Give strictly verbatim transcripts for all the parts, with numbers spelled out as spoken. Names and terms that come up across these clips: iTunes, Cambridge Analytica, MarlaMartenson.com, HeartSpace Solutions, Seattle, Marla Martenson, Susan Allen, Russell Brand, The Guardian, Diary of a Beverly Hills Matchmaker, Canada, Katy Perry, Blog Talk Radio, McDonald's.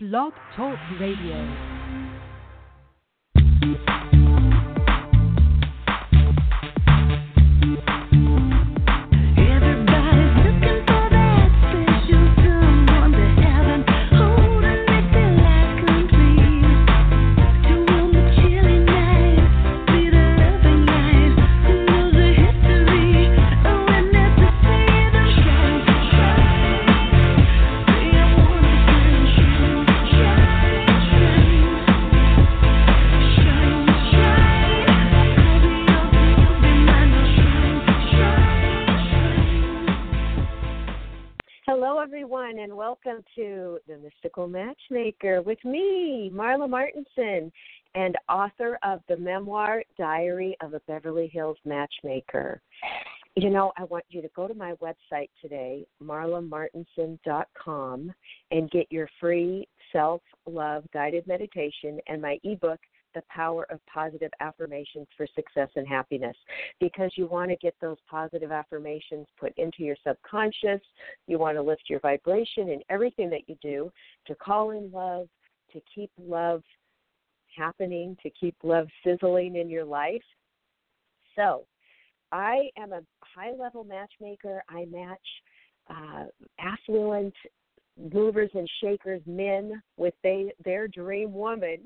Blog Talk Radio. And welcome to The Mystical Matchmaker with me, Marla Martenson, and author of the memoir, Diary of a Beverly Hills Matchmaker. You know, I want you to go to my website today, Marla Martenson dot com, and get your free self-love guided meditation and my ebook, The Power of Positive Affirmations for Success and Happiness, because you want to get those positive affirmations put into your subconscious. You want to lift your vibration in everything that you do, to call in love, to keep love happening, to keep love sizzling in your life. So I am a high-level matchmaker. I match uh, affluent movers and shakers, men, with they, their dream woman.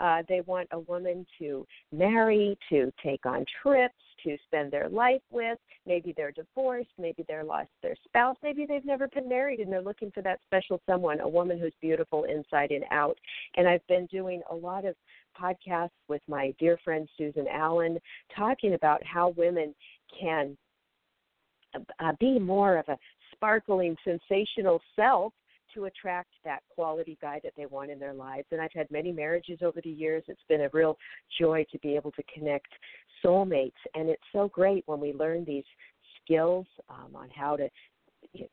Uh, they want a woman to marry, to take on trips, to spend their life with. Maybe they're divorced, maybe they're lost their spouse, maybe they've never been married and they're looking for that special someone, a woman who's beautiful inside and out. And I've been doing a lot of podcasts with my dear friend Susan Allen, talking about how women can uh, be more of a sparkling, sensational self to attract that quality guy that they want in their lives. And I've had many marriages over the years. It's been a real joy to be able to connect soulmates. And it's so great when we learn these skills um, on how to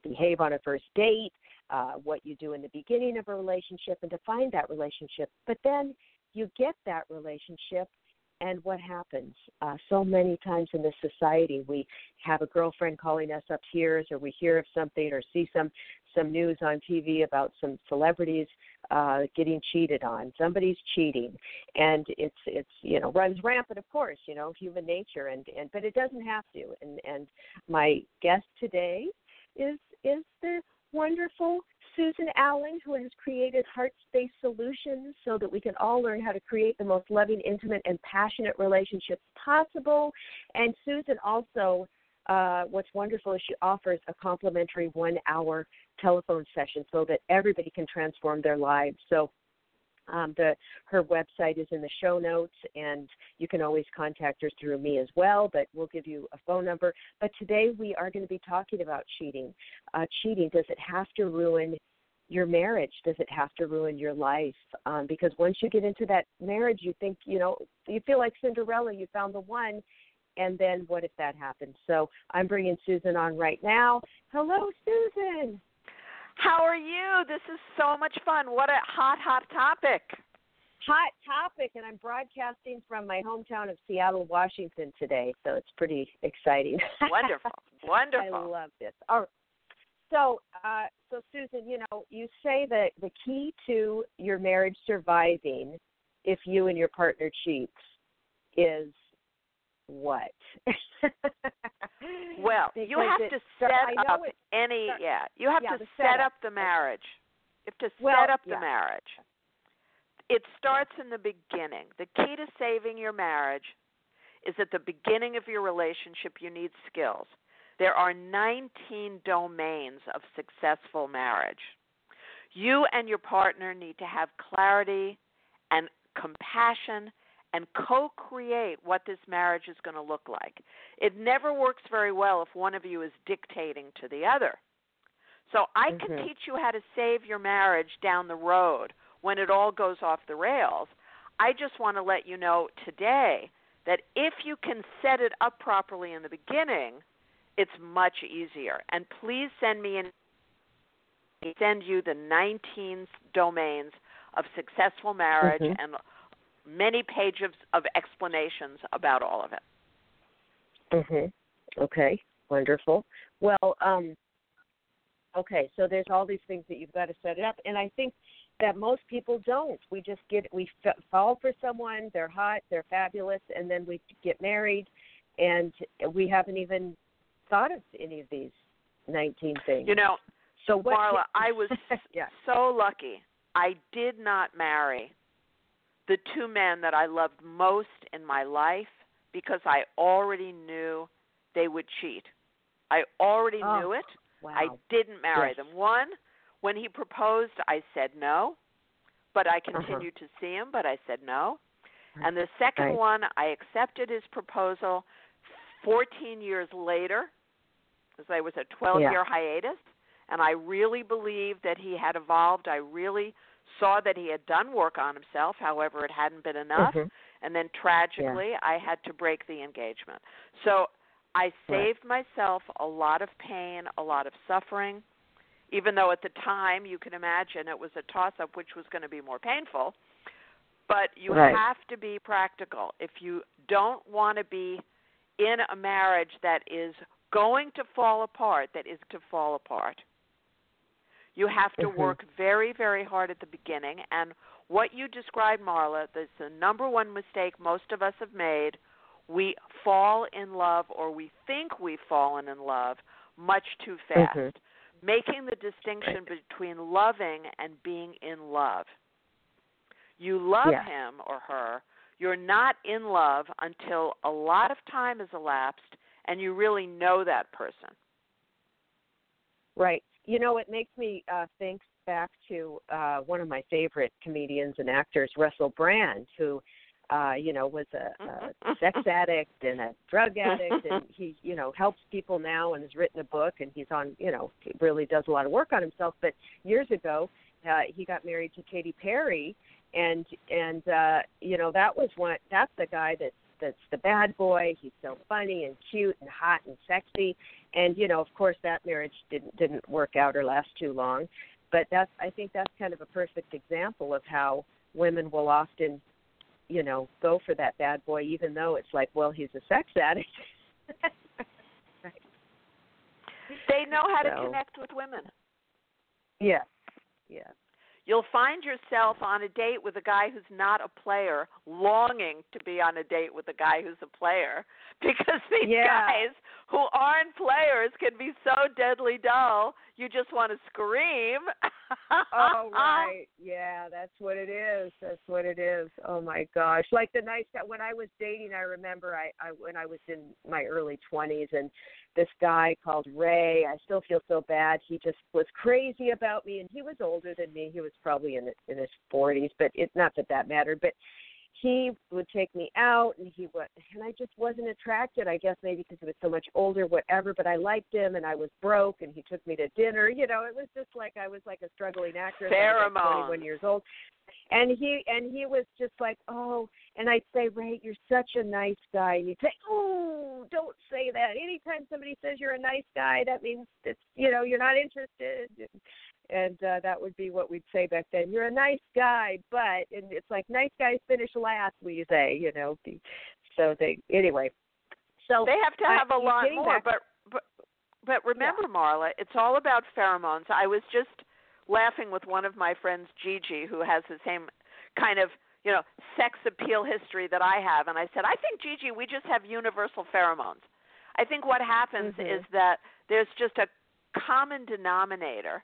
behave on a first date, uh, what you do in the beginning of a relationship and to find that relationship. But then you get that relationship, and what happens? Uh, so many times in this society, we have a girlfriend calling us up tears, or we hear of something or see some, some news on T V about some celebrities uh, getting cheated on. Somebody's cheating, and it's, it's you know, runs rampant, of course, you know, human nature, and, and but it doesn't have to. And, and my guest today is is the wonderful Susan Allen, who has created HeartSpace Solutions so that we can all learn how to create the most loving, intimate, and passionate relationships possible. And Susan also, uh, what's wonderful is she offers a complimentary one-hour telephone session so that everybody can transform their lives. So um, the her website is in the show notes, and you can always contact her through me as well, but we'll give you a phone number. But today we are going to be talking about cheating. Uh, cheating, does it have to ruin your marriage? Does it have to ruin your life? Um, because once you get into that marriage, you think, you know, you feel like Cinderella, you found the one, and then what if that happens? So I'm bringing Susan on right now. Hello, Susan. How are you? This is so much fun. What a hot, hot topic. Hot topic, and I'm broadcasting from my hometown of Seattle, Washington today, so it's pretty exciting. Wonderful, wonderful. I love this. All right. So, uh, so Susan, you know, you say that the key to your marriage surviving, if you and your partner cheats, is what? Well, you have it, to set so, up it, any, so, yeah, you have yeah, to set up the marriage. You have to well, set up the yeah. marriage. It starts in the beginning. The key to saving your marriage is at the beginning of your relationship, you need skills. There are nineteen domains of successful marriage. You and your partner need to have clarity and compassion and co-create what this marriage is going to look like. It never works very well if one of you is dictating to the other. So I mm-hmm. can teach you how to save your marriage down the road when it all goes off the rails. I just want to let you know today that if you can set it up properly in the beginning, it's much easier. And please send me in, send you the nineteen domains of successful marriage mm-hmm. and many pages of explanations about all of it. Mm-hmm. Okay, wonderful. Well, um, okay, so there's all these things that you've got to set it up. And I think that most people don't. We just get, we f- fall for someone, they're hot, they're fabulous, and then we get married, and we haven't even thought of any of these nineteen things. You know, so what, Marla, I was yeah. so lucky. I did not marry the two men that I loved most in my life because I already knew they would cheat. I already oh, knew it. Wow. I didn't marry yes. them. One, when he proposed, I said no, but I continued uh-huh. to see him, but I said no. And the second right. one, I accepted his proposal fourteen years later because I was a twelve-year yeah. hiatus, and I really believed that he had evolved. I really saw that he had done work on himself, however, it hadn't been enough. Mm-hmm. And then tragically, yeah. I had to break the engagement. So I saved right. myself a lot of pain, a lot of suffering, even though at the time, you can imagine, it was a toss-up which was going to be more painful. But you right. have to be practical. If you don't want to be in a marriage that is going to fall apart, that is to fall apart, you have to mm-hmm. work very, very hard at the beginning. And what you described, Marla, that's the number one mistake most of us have made. We fall in love, or we think we've fallen in love, much too fast, mm-hmm. making the distinction right. between loving and being in love. You love yeah. him or her. You're not in love until a lot of time has elapsed and you really know that person. Right. You know, it makes me uh, think back to uh, one of my favorite comedians and actors, Russell Brand, who, uh, you know, was a, a sex addict and a drug addict, and he, you know, helps people now and has written a book, and he's on, you know, he really does a lot of work on himself. But years ago, uh, he got married to Katy Perry. And, and uh, you know, that was one, that's the guy that's, that's the bad boy. He's so funny and cute and hot and sexy. And, you know, of course, that marriage didn't, didn't work out or last too long. But that's, I think that's kind of a perfect example of how women will often, you know, go for that bad boy, even though it's like, well, he's a sex addict. right. They know how so. to connect with women. Yes, yeah. yes. Yeah. You'll find yourself on a date with a guy who's not a player, longing to be on a date with a guy who's a player, because these yeah. guys who aren't players can be so deadly dull, you just want to scream. Oh, right. Yeah, that's what it is. That's what it is. Oh, my gosh. Like the nice guy, when I was dating, I remember I, I when I was in my early twenties, and this guy called Ray, I still feel so bad. He just was crazy about me, and he was older than me. He was probably in, in his forties, but it, not that that mattered, but he would take me out, and he would, and I just wasn't attracted, I guess maybe because he was so much older, whatever, but I liked him, and I was broke, and he took me to dinner. You know, it was just like I was like a struggling actress. Pheromone. I was twenty-one years old. And he and he was just like, oh, and I'd say, Ray, you're such a nice guy. And he'd say, oh, don't say that. Anytime somebody says you're a nice guy, that means, it's, you know, you're not interested. And uh, that would be what we'd say back then. You're a nice guy, but, and it's like, nice guys finish last, we say, you know. So they, anyway. So they have to have uh, a lot more. But, but but remember, yeah. Marla, it's all about pheromones. I was just laughing with one of my friends, Gigi, who has the same kind of, you know, sex appeal history that I have. And I said, I think, Gigi, we just have universal pheromones. I think what happens mm-hmm. is that there's just a common denominator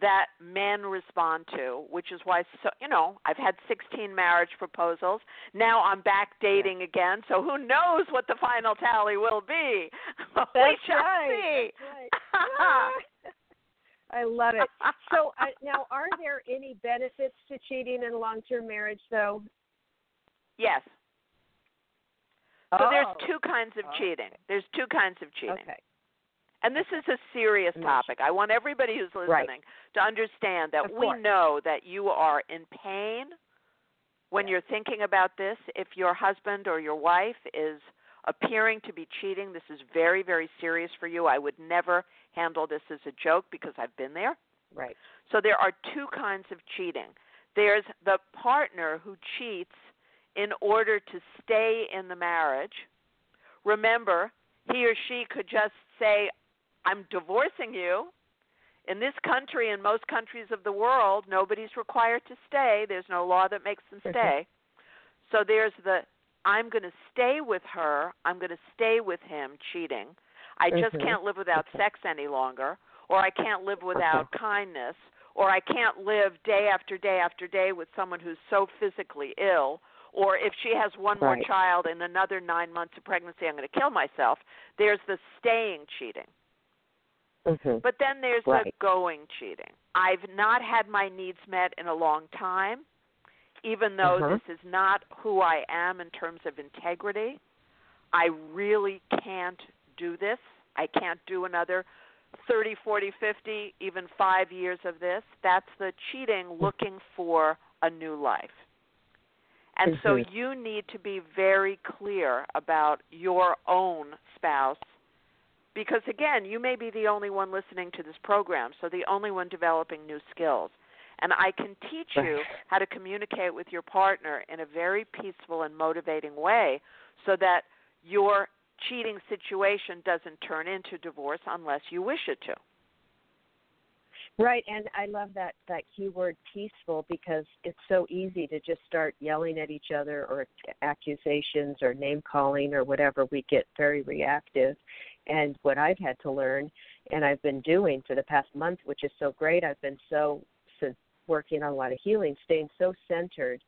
that men respond to, which is why, so, you know, I've had sixteen marriage proposals. Now I'm back dating again, so who knows what the final tally will be. That's we shall right. see. That's right. I love it. So uh, now, are there any benefits to cheating in long-term marriage, though? Yes. So oh. there's two kinds of oh. cheating. There's two kinds of cheating. Okay. And this is a serious topic. I want everybody who's listening right. to understand that we know that you are in pain when yes. you're thinking about this. If your husband or your wife is appearing to be cheating, this is very, very serious for you. I would never handle this as a joke because I've been there. Right. So there are two kinds of cheating. There's the partner who cheats in order to stay in the marriage. Remember, he or she could just say, I'm divorcing you, In this country and most countries of the world, nobody's required to stay. There's no law that makes them stay. So there's the, I'm going to stay with her, I'm going to stay with him cheating. I just mm-hmm. can't live without sex any longer, or I can't live without kindness, or I can't live day after day after day with someone who's so physically ill, or if she has one right. more child and another nine months of pregnancy, I'm going to kill myself. There's the staying cheating. Mm-hmm. But then there's right. the going cheating. I've not had my needs met in a long time, even though uh-huh. this is not who I am in terms of integrity. I really can't do this. I can't do another thirty, forty, fifty, even five years of this. That's the cheating, looking for a new life. And mm-hmm. so you need to be very clear about your own spouse, because, again, you may be the only one listening to this program, so the only one developing new skills. And I can teach you how to communicate with your partner in a very peaceful and motivating way so that your cheating situation doesn't turn into divorce unless you wish it to. Right, and I love that, that keyword peaceful, because it's so easy to just start yelling at each other or accusations or name-calling or whatever. We get very reactive. And what I've had to learn, and I've been doing for the past month, which is so great, I've been so, so working on a lot of healing, staying so centered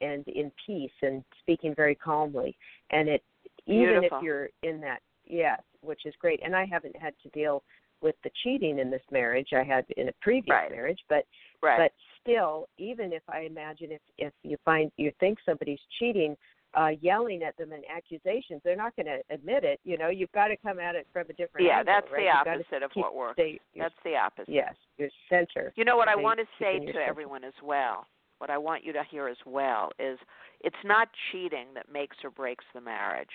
and in peace and speaking very calmly. And it even Beautiful. If you're in that, yes, which is great. And I haven't had to deal with the cheating in this marriage I had in a previous right. marriage, but right. but still, even if I imagine if, if you find you think somebody's cheating, uh, yelling at them and accusations, they're not going to admit it. You know, you've got to come at it from a different yeah, angle. Yeah, that's right? the opposite of what works. Stay, that's the opposite. Yes, your center. You know what I want to say to everyone as well, what I want you to hear as well, is it's not cheating that makes or breaks the marriage.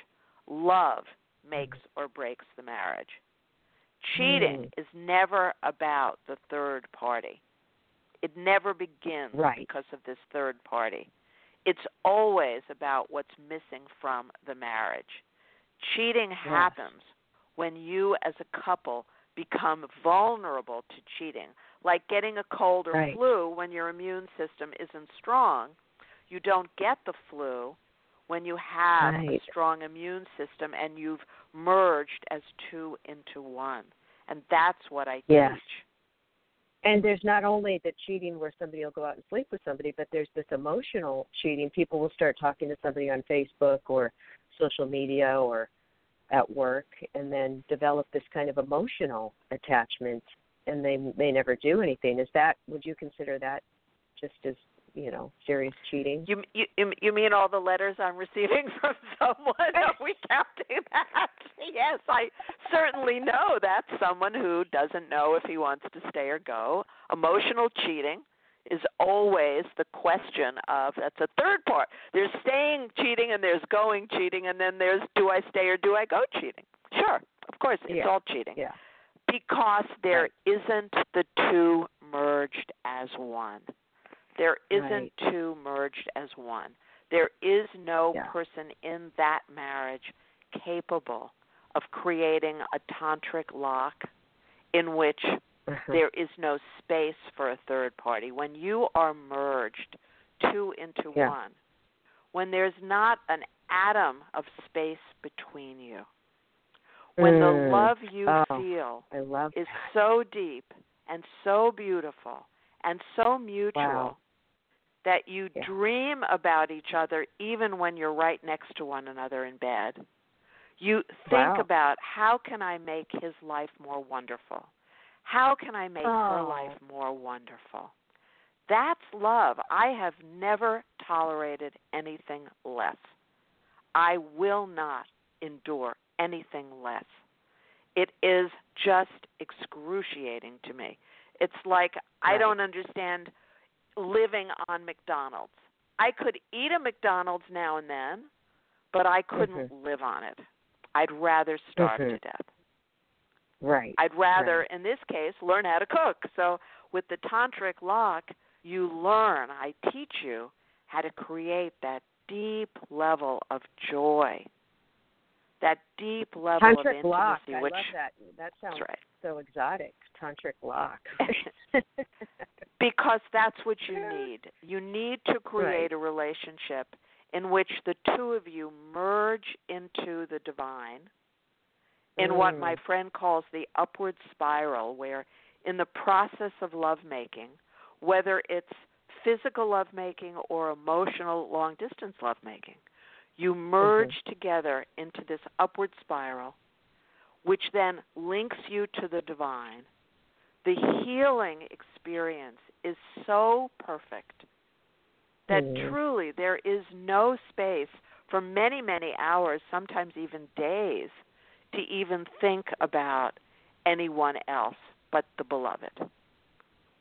Love makes or breaks the marriage. Cheating mm. is never about the third party. It never begins right. because of this third party. It's always about what's missing from the marriage. Cheating yes. happens when you as a couple become vulnerable to cheating, like getting a cold or right. flu when your immune system isn't strong. You don't get the flu when you have right. a strong immune system and you've merged as two into one. And that's what I yes. teach. And there's not only the cheating where somebody will go out and sleep with somebody, but there's this emotional cheating. People will start talking to somebody on Facebook or social media or at work and then develop this kind of emotional attachment, and they may never do anything. Is that, would you consider that just as, you know, serious cheating? You you you mean all the letters I'm receiving from someone? Are we counting that? Yes, I certainly know that's someone who doesn't know if he wants to stay or go. Emotional cheating is always the question of, that's a third part. There's staying cheating and there's going cheating, and then there's do I stay or do I go cheating. Sure, of course, it's yeah. all cheating. Yeah. Because there right. isn't the two merged as one. There isn't right. two merged as one. There is no yeah. person in that marriage capable of creating a tantric lock in which mm-hmm. there is no space for a third party. When you are merged two into yeah. one, when there's not an atom of space between you, when mm. the love you oh, feel I love is that. So deep and so beautiful and so mutual wow. that you yeah. dream about each other even when you're right next to one another in bed. You think wow. about, how can I make his life more wonderful? How can I make oh. her life more wonderful? That's love. I have never tolerated anything less. I will not endure anything less. It is just excruciating to me. It's like right. I don't understand living on McDonald's. I could eat a McDonald's now and then, but I couldn't mm-hmm. live on it. I'd rather starve mm-hmm. to death. Right. I'd rather, right. in this case, learn how to cook. So with the tantric lock, you learn, I teach you how to create that deep level of joy, that deep level tantric of intimacy. Tantric lock, I which, love that. That sounds that's right. so exotic, tantric lock. Because that's what you need. You need to create right. a relationship in which the two of you merge into the divine in mm. what my friend calls the upward spiral, where in the process of lovemaking, whether it's physical lovemaking or emotional long-distance lovemaking, you merge mm-hmm. together into this upward spiral, which then links you to the divine. The healing experience is so perfect that mm. truly there is no space for many, many hours, sometimes even days, to even think about anyone else but the beloved.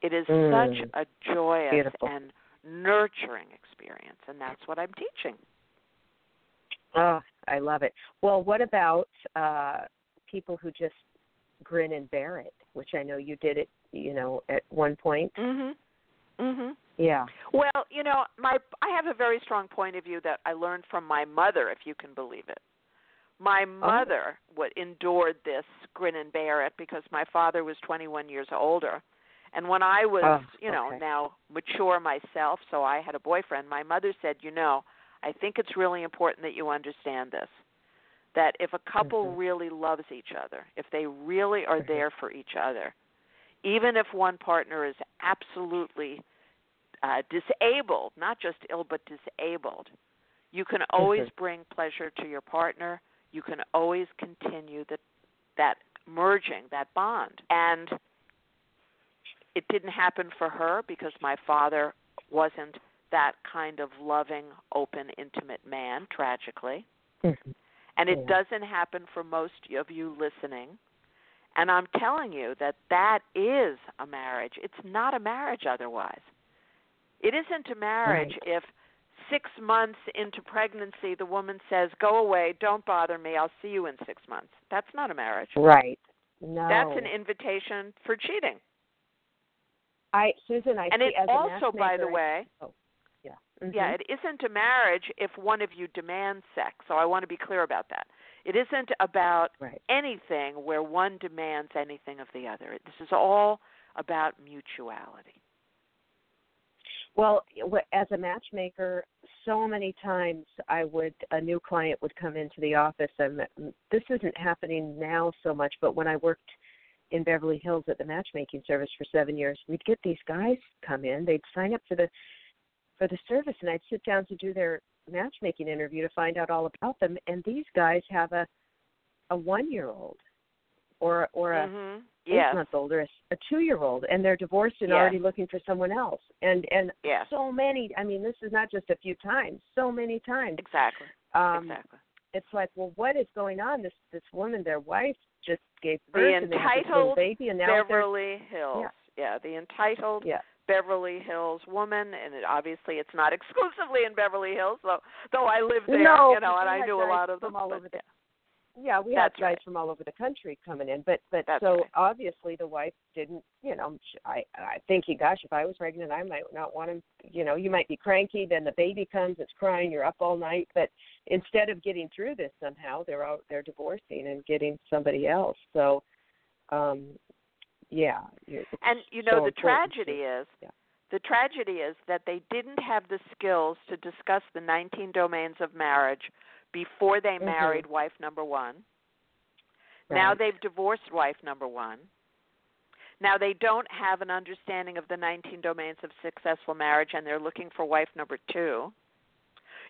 It is mm. such a joyous Beautiful. and nurturing experience, and that's what I'm teaching. Oh, I love it. Well, what about uh, people who just grin and bear it, which I know you did it, you know, at one point? Mm-hmm. Mm-hmm. Yeah. Well, you know, my I have a very strong point of view that I learned from my mother, if you can believe it. My mother oh. would endured this grin and bear it because my father was twenty-one years older. And when I was, oh, you know, okay. now mature myself, so I had a boyfriend, my mother said, you know, I think it's really important that you understand this, that if a couple mm-hmm. really loves each other, if they really are there for each other, even if one partner is absolutely uh, disabled, not just ill but disabled, you can always mm-hmm. bring pleasure to your partner. You can always continue the, that merging, that bond. And it didn't happen for her because my father wasn't that kind of loving, open, intimate man, tragically. Mm-hmm. And it yeah. doesn't happen for most of you listening. And I'm telling you that that is a marriage. It's not a marriage otherwise. It isn't a marriage right. if six months into pregnancy the woman says, go away, don't bother me, I'll see you in six months. That's not a marriage. Right. No. That's an invitation for cheating. I, Susan, I and see it as also, a by the way, I, oh. Yeah. Mm-hmm. Yeah, it isn't a marriage if one of you demands sex, so I want to be clear about that. It isn't about right. anything where one demands anything of the other. This is all about mutuality. Well, as a matchmaker, so many times I would a new client would come into the office, and this isn't happening now so much, but when I worked in Beverly Hills at the matchmaking service for seven years, we'd get these guys come in, they'd sign up for the for the service, and I'd sit down to do their matchmaking interview to find out all about them. And these guys have a a one-year-old or or a mm-hmm. yes. eight-month-old or a, a two-year-old, and they're divorced and yes. already looking for someone else. And and yes. so many, I mean, this is not just a few times, so many times. Exactly, um, exactly. It's like, well, what is going on? This this woman, their wife, just gave birth. The entitled and baby, and now Beverly Hills. Yeah. yeah, the entitled yeah. Beverly Hills woman, and it, obviously it's not exclusively in Beverly Hills, though. Though I lived there, no, you know, and I knew a lot of them all over there. Yeah, we had guys from all over the country coming in, but but That's so right. obviously the wife didn't, you know, I I thinking, gosh, if I was pregnant, I might not want him, you know, you might be cranky, then the baby comes, it's crying, you're up all night, but instead of getting through this somehow, they're all, they're divorcing and getting somebody else. So, um, yeah. And you know, so the tragedy is, yeah. the tragedy is that they didn't have the skills to discuss the nineteen domains of marriage before they married mm-hmm. wife number one. Right. Now they've divorced wife number one. Now they don't have an understanding of the nineteen domains of successful marriage, and they're looking for wife number two.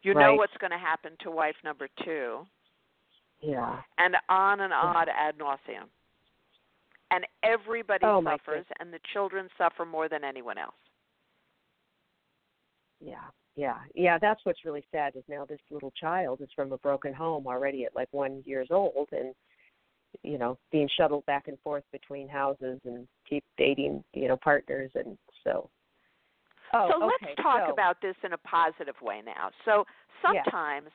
You right. know what's going to happen to wife number two. Yeah. And on and on yeah. ad nauseum. And everybody oh, suffers, and the children suffer more than anyone else. Yeah. Yeah, yeah, that's what's really sad is now this little child is from a broken home already at like one years old and, you know, being shuttled back and forth between houses and keep dating, you know, partners. And so. Oh, so okay, let's talk so. about this in a positive way now. So sometimes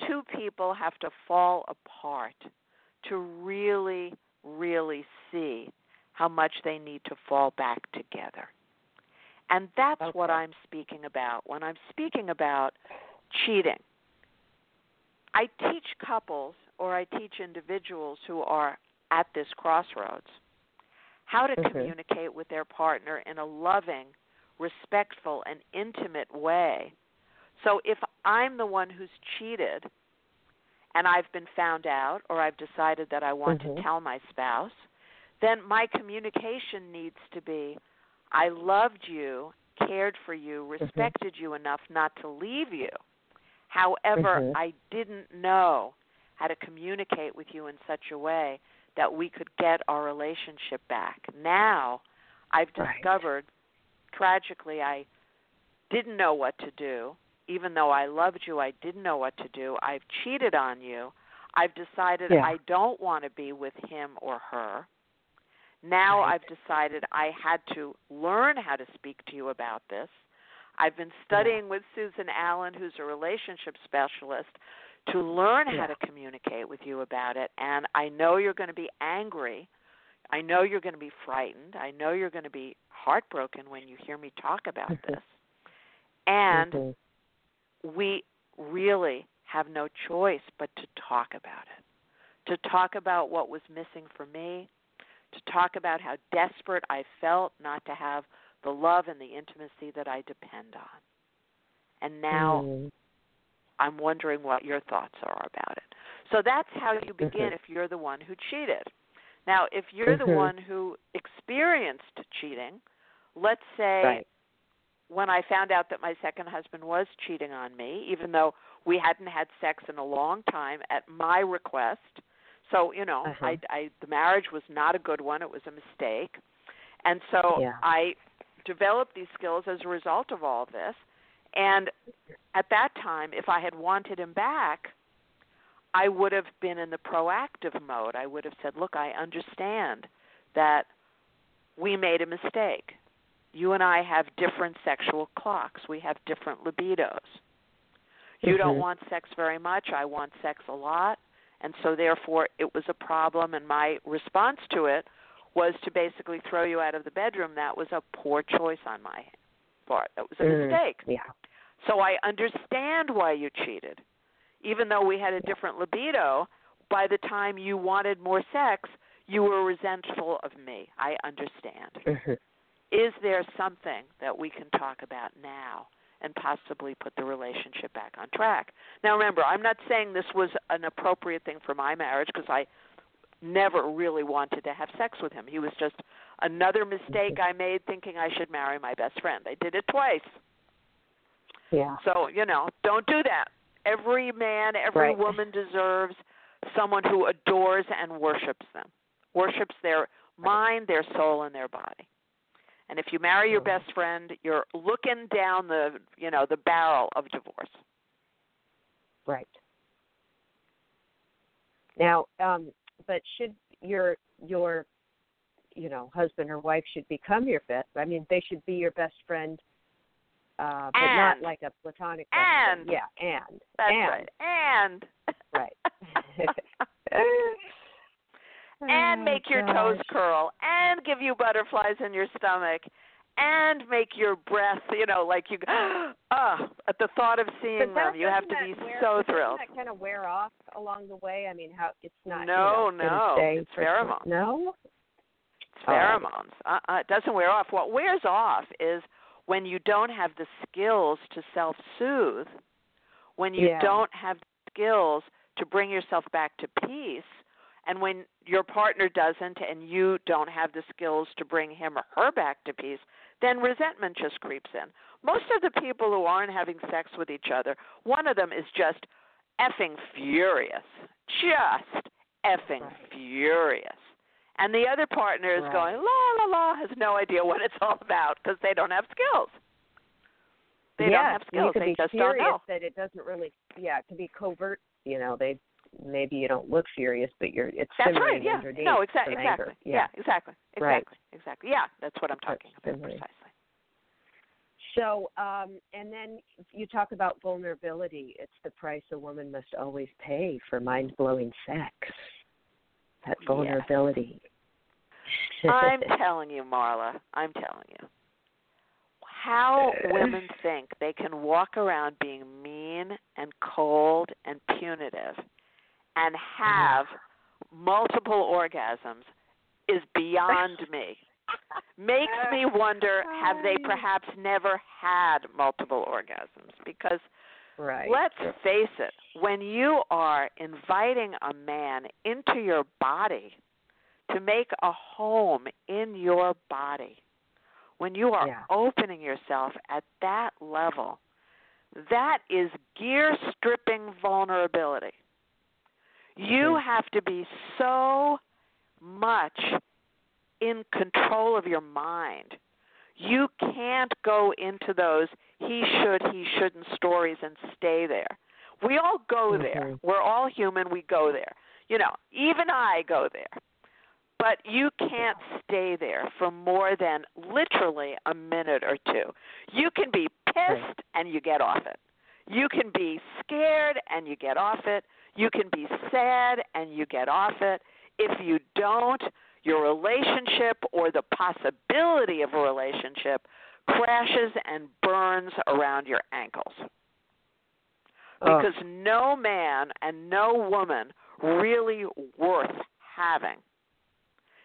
yeah. two people have to fall apart to really, really see how much they need to fall back together. And that's okay. what I'm speaking about. When I'm speaking about cheating, I teach couples or I teach individuals who are at this crossroads how to mm-hmm. communicate with their partner in a loving, respectful, and intimate way. So if I'm the one who's cheated and I've been found out or I've decided that I want mm-hmm. to tell my spouse, then my communication needs to be, I loved you, cared for you, respected mm-hmm. you enough not to leave you. However, mm-hmm. I didn't know how to communicate with you in such a way that we could get our relationship back. Now I've discovered, right. tragically, I didn't know what to do. Even though I loved you, I didn't know what to do. I've cheated on you. I've decided yeah. I don't want to be with him or her. Now right. I've decided I had to learn how to speak to you about this. I've been studying yeah. with Susan Allen, who's a relationship specialist, to learn yeah. how to communicate with you about it. And I know you're going to be angry. I know you're going to be frightened. I know you're going to be heartbroken when you hear me talk about this. And mm-hmm. we really have no choice but to talk about it, to talk about what was missing for me, to talk about how desperate I felt not to have the love and the intimacy that I depend on. And now mm. I'm wondering what your thoughts are about it. So that's how you begin mm-hmm. if you're the one who cheated. Now, if you're mm-hmm. the one who experienced cheating, let's say right. when I found out that my second husband was cheating on me, even though we hadn't had sex in a long time at my request. So, you know, uh-huh. I, I, the marriage was not a good one. It was a mistake. And so yeah. I developed these skills as a result of all this. And at that time, if I had wanted him back, I would have been in the proactive mode. I would have said, look, I understand that we made a mistake. You and I have different sexual clocks. We have different libidos. You mm-hmm. don't want sex very much. I want sex a lot. And so, therefore, it was a problem, and my response to it was to basically throw you out of the bedroom. That was a poor choice on my part. That was a mm, mistake. Yeah. So I understand why you cheated. Even though we had a different libido, by the time you wanted more sex, you were resentful of me. I understand. Mm-hmm. Is there something that we can talk about now and possibly put the relationship back on track? Now, remember, I'm not saying this was an appropriate thing for my marriage because I never really wanted to have sex with him. He was just another mistake I made thinking I should marry my best friend. I did it twice. Yeah. So, you know, don't do that. Every man, every right. woman deserves someone who adores and worships them, worships their mind, their soul, and their body. And if you marry your best friend, you're looking down the, you know, the barrel of divorce. Right. Now, um, but should your your, you know, husband or wife should become your best? I mean, they should be your best friend, uh, but and, not like a platonic and, best friend. Yeah, and that's and, right. And right. And make oh, your gosh. toes curl, and give you butterflies in your stomach, and make your breath, you know, like you, uh, at the thought of seeing them, you have to be wear, so thrilled. Doesn't that kind of wear off along the way? I mean, how it's not. No, you know, no, it's pheromones. No? It's pheromones. Uh, uh, it doesn't wear off. What wears off is when you don't have the skills to self-soothe, when you yeah. don't have the skills to bring yourself back to peace, and when your partner doesn't and you don't have the skills to bring him or her back to peace, then resentment just creeps in. Most of the people who aren't having sex with each other, one of them is just effing furious, just effing right. furious. And the other partner is right. going, la, la, la, has no idea what it's all about because they don't have skills. They yes, don't have skills. They just don't know. That it doesn't really, yeah, to be covert, you know, they maybe you don't look furious, but you're it's that's right. Yeah. Underneath no, exa- exactly. Anger. Yeah. yeah. Exactly. Exactly. Right. Exactly. Yeah. That's what I'm talking that's about similar. precisely. So, um, and then you talk about vulnerability. It's the price a woman must always pay for mind-blowing sex. That vulnerability. Yes. I'm telling you, Marla. I'm telling you. How women think they can walk around being mean and cold and punitive and have multiple orgasms is beyond me. Makes me wonder, have they perhaps never had multiple orgasms? Because right. let's face it, when you are inviting a man into your body to make a home in your body, when you are yeah. opening yourself at that level, that is gear-stripping vulnerability. You have to be so much in control of your mind. You can't go into those he should, he shouldn't stories and stay there. We all go there. We're all human. We go there. You know, even I go there. But you can't stay there for more than literally a minute or two. You can be pissed and you get off it. You can be scared and you get off it. You can be sad and you get off it. If you don't, your relationship or the possibility of a relationship crashes and burns around your ankles. Because oh. no man and no woman really worth having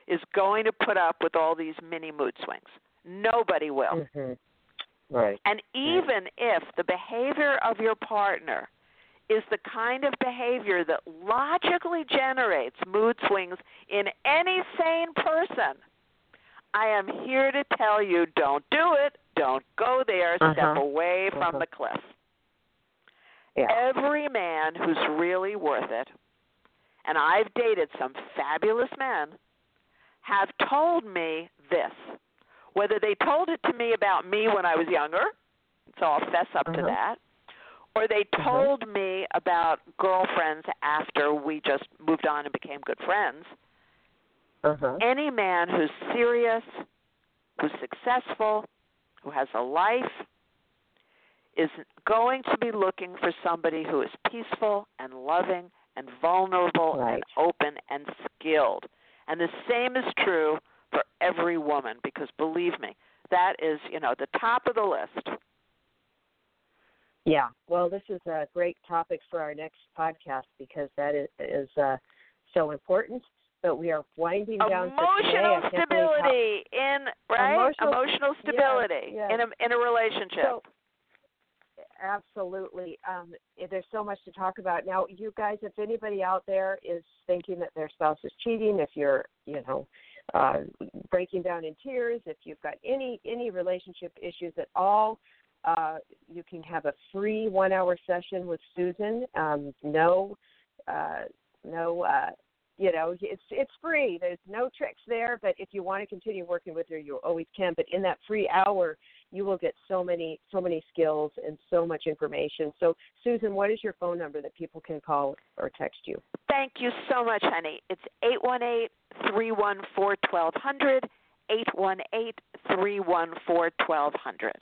is going to put up with all these mini mood swings. Nobody will. Mm-hmm. Right. And even yeah. if the behavior of your partner is the kind of behavior that logically generates mood swings in any sane person, I am here to tell you, don't do it, don't go there, uh-huh. step away uh-huh. from the cliff. Yeah. Every man who's really worth it, and I've dated some fabulous men, have told me this, whether they told it to me about me when I was younger, so I'll fess up uh-huh. to that, or they told uh-huh. me about girlfriends after we just moved on and became good friends. Uh-huh. Any man who's serious, who's successful, who has a life, is going to be looking for somebody who is peaceful and loving and vulnerable right. and open and skilled. And the same is true for every woman, because believe me, that is, you know, the top of the list. Yeah, well, this is a great topic for our next podcast, because that is, is uh, so important. But we are winding down emotional for today. stability how... in right emotional, emotional stability yes, yes. in a in a relationship. So, absolutely, um, there's so much to talk about now. You guys, if anybody out there is thinking that their spouse is cheating, if you're, you know, uh, breaking down in tears, if you've got any any relationship issues at all. Uh, you can have a free one-hour session with Susan. Um, no, uh, no, uh, you know, it's it's free. There's no tricks there. But if you want to continue working with her, you always can. But in that free hour, you will get so many so many skills and so much information. So, Susan, what is your phone number that people can call or text you? Thank you so much, honey. It's eight one eight, three one four, twelve hundred, eight one eight, three one four, twelve hundred.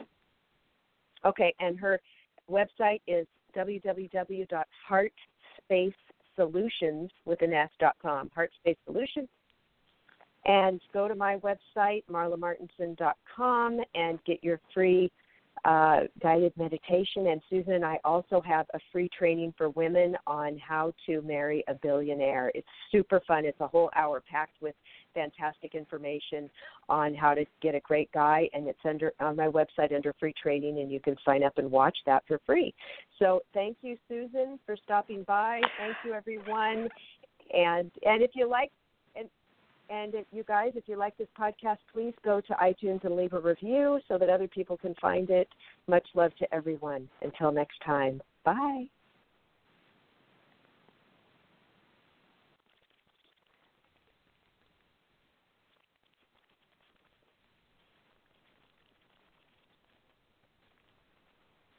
Okay, and her website is www dot heartspace solutions with an S dot com, HeartSpace Solutions. And go to my website, Marla Martenson dot com, and get your free uh, guided meditation. And Susan and I also have a free training for women on how to marry a billionaire. It's super fun. It's a whole hour packed with fantastic information on how to get a great guy, and it's under on my website under free training, and you can sign up and watch that for free. So thank you, Susan, for stopping by. Thank you, everyone. And and if you like, and and if you guys, if you like this podcast, please go to iTunes and leave a review so that other people can find it. Much love to everyone. Until next time, bye.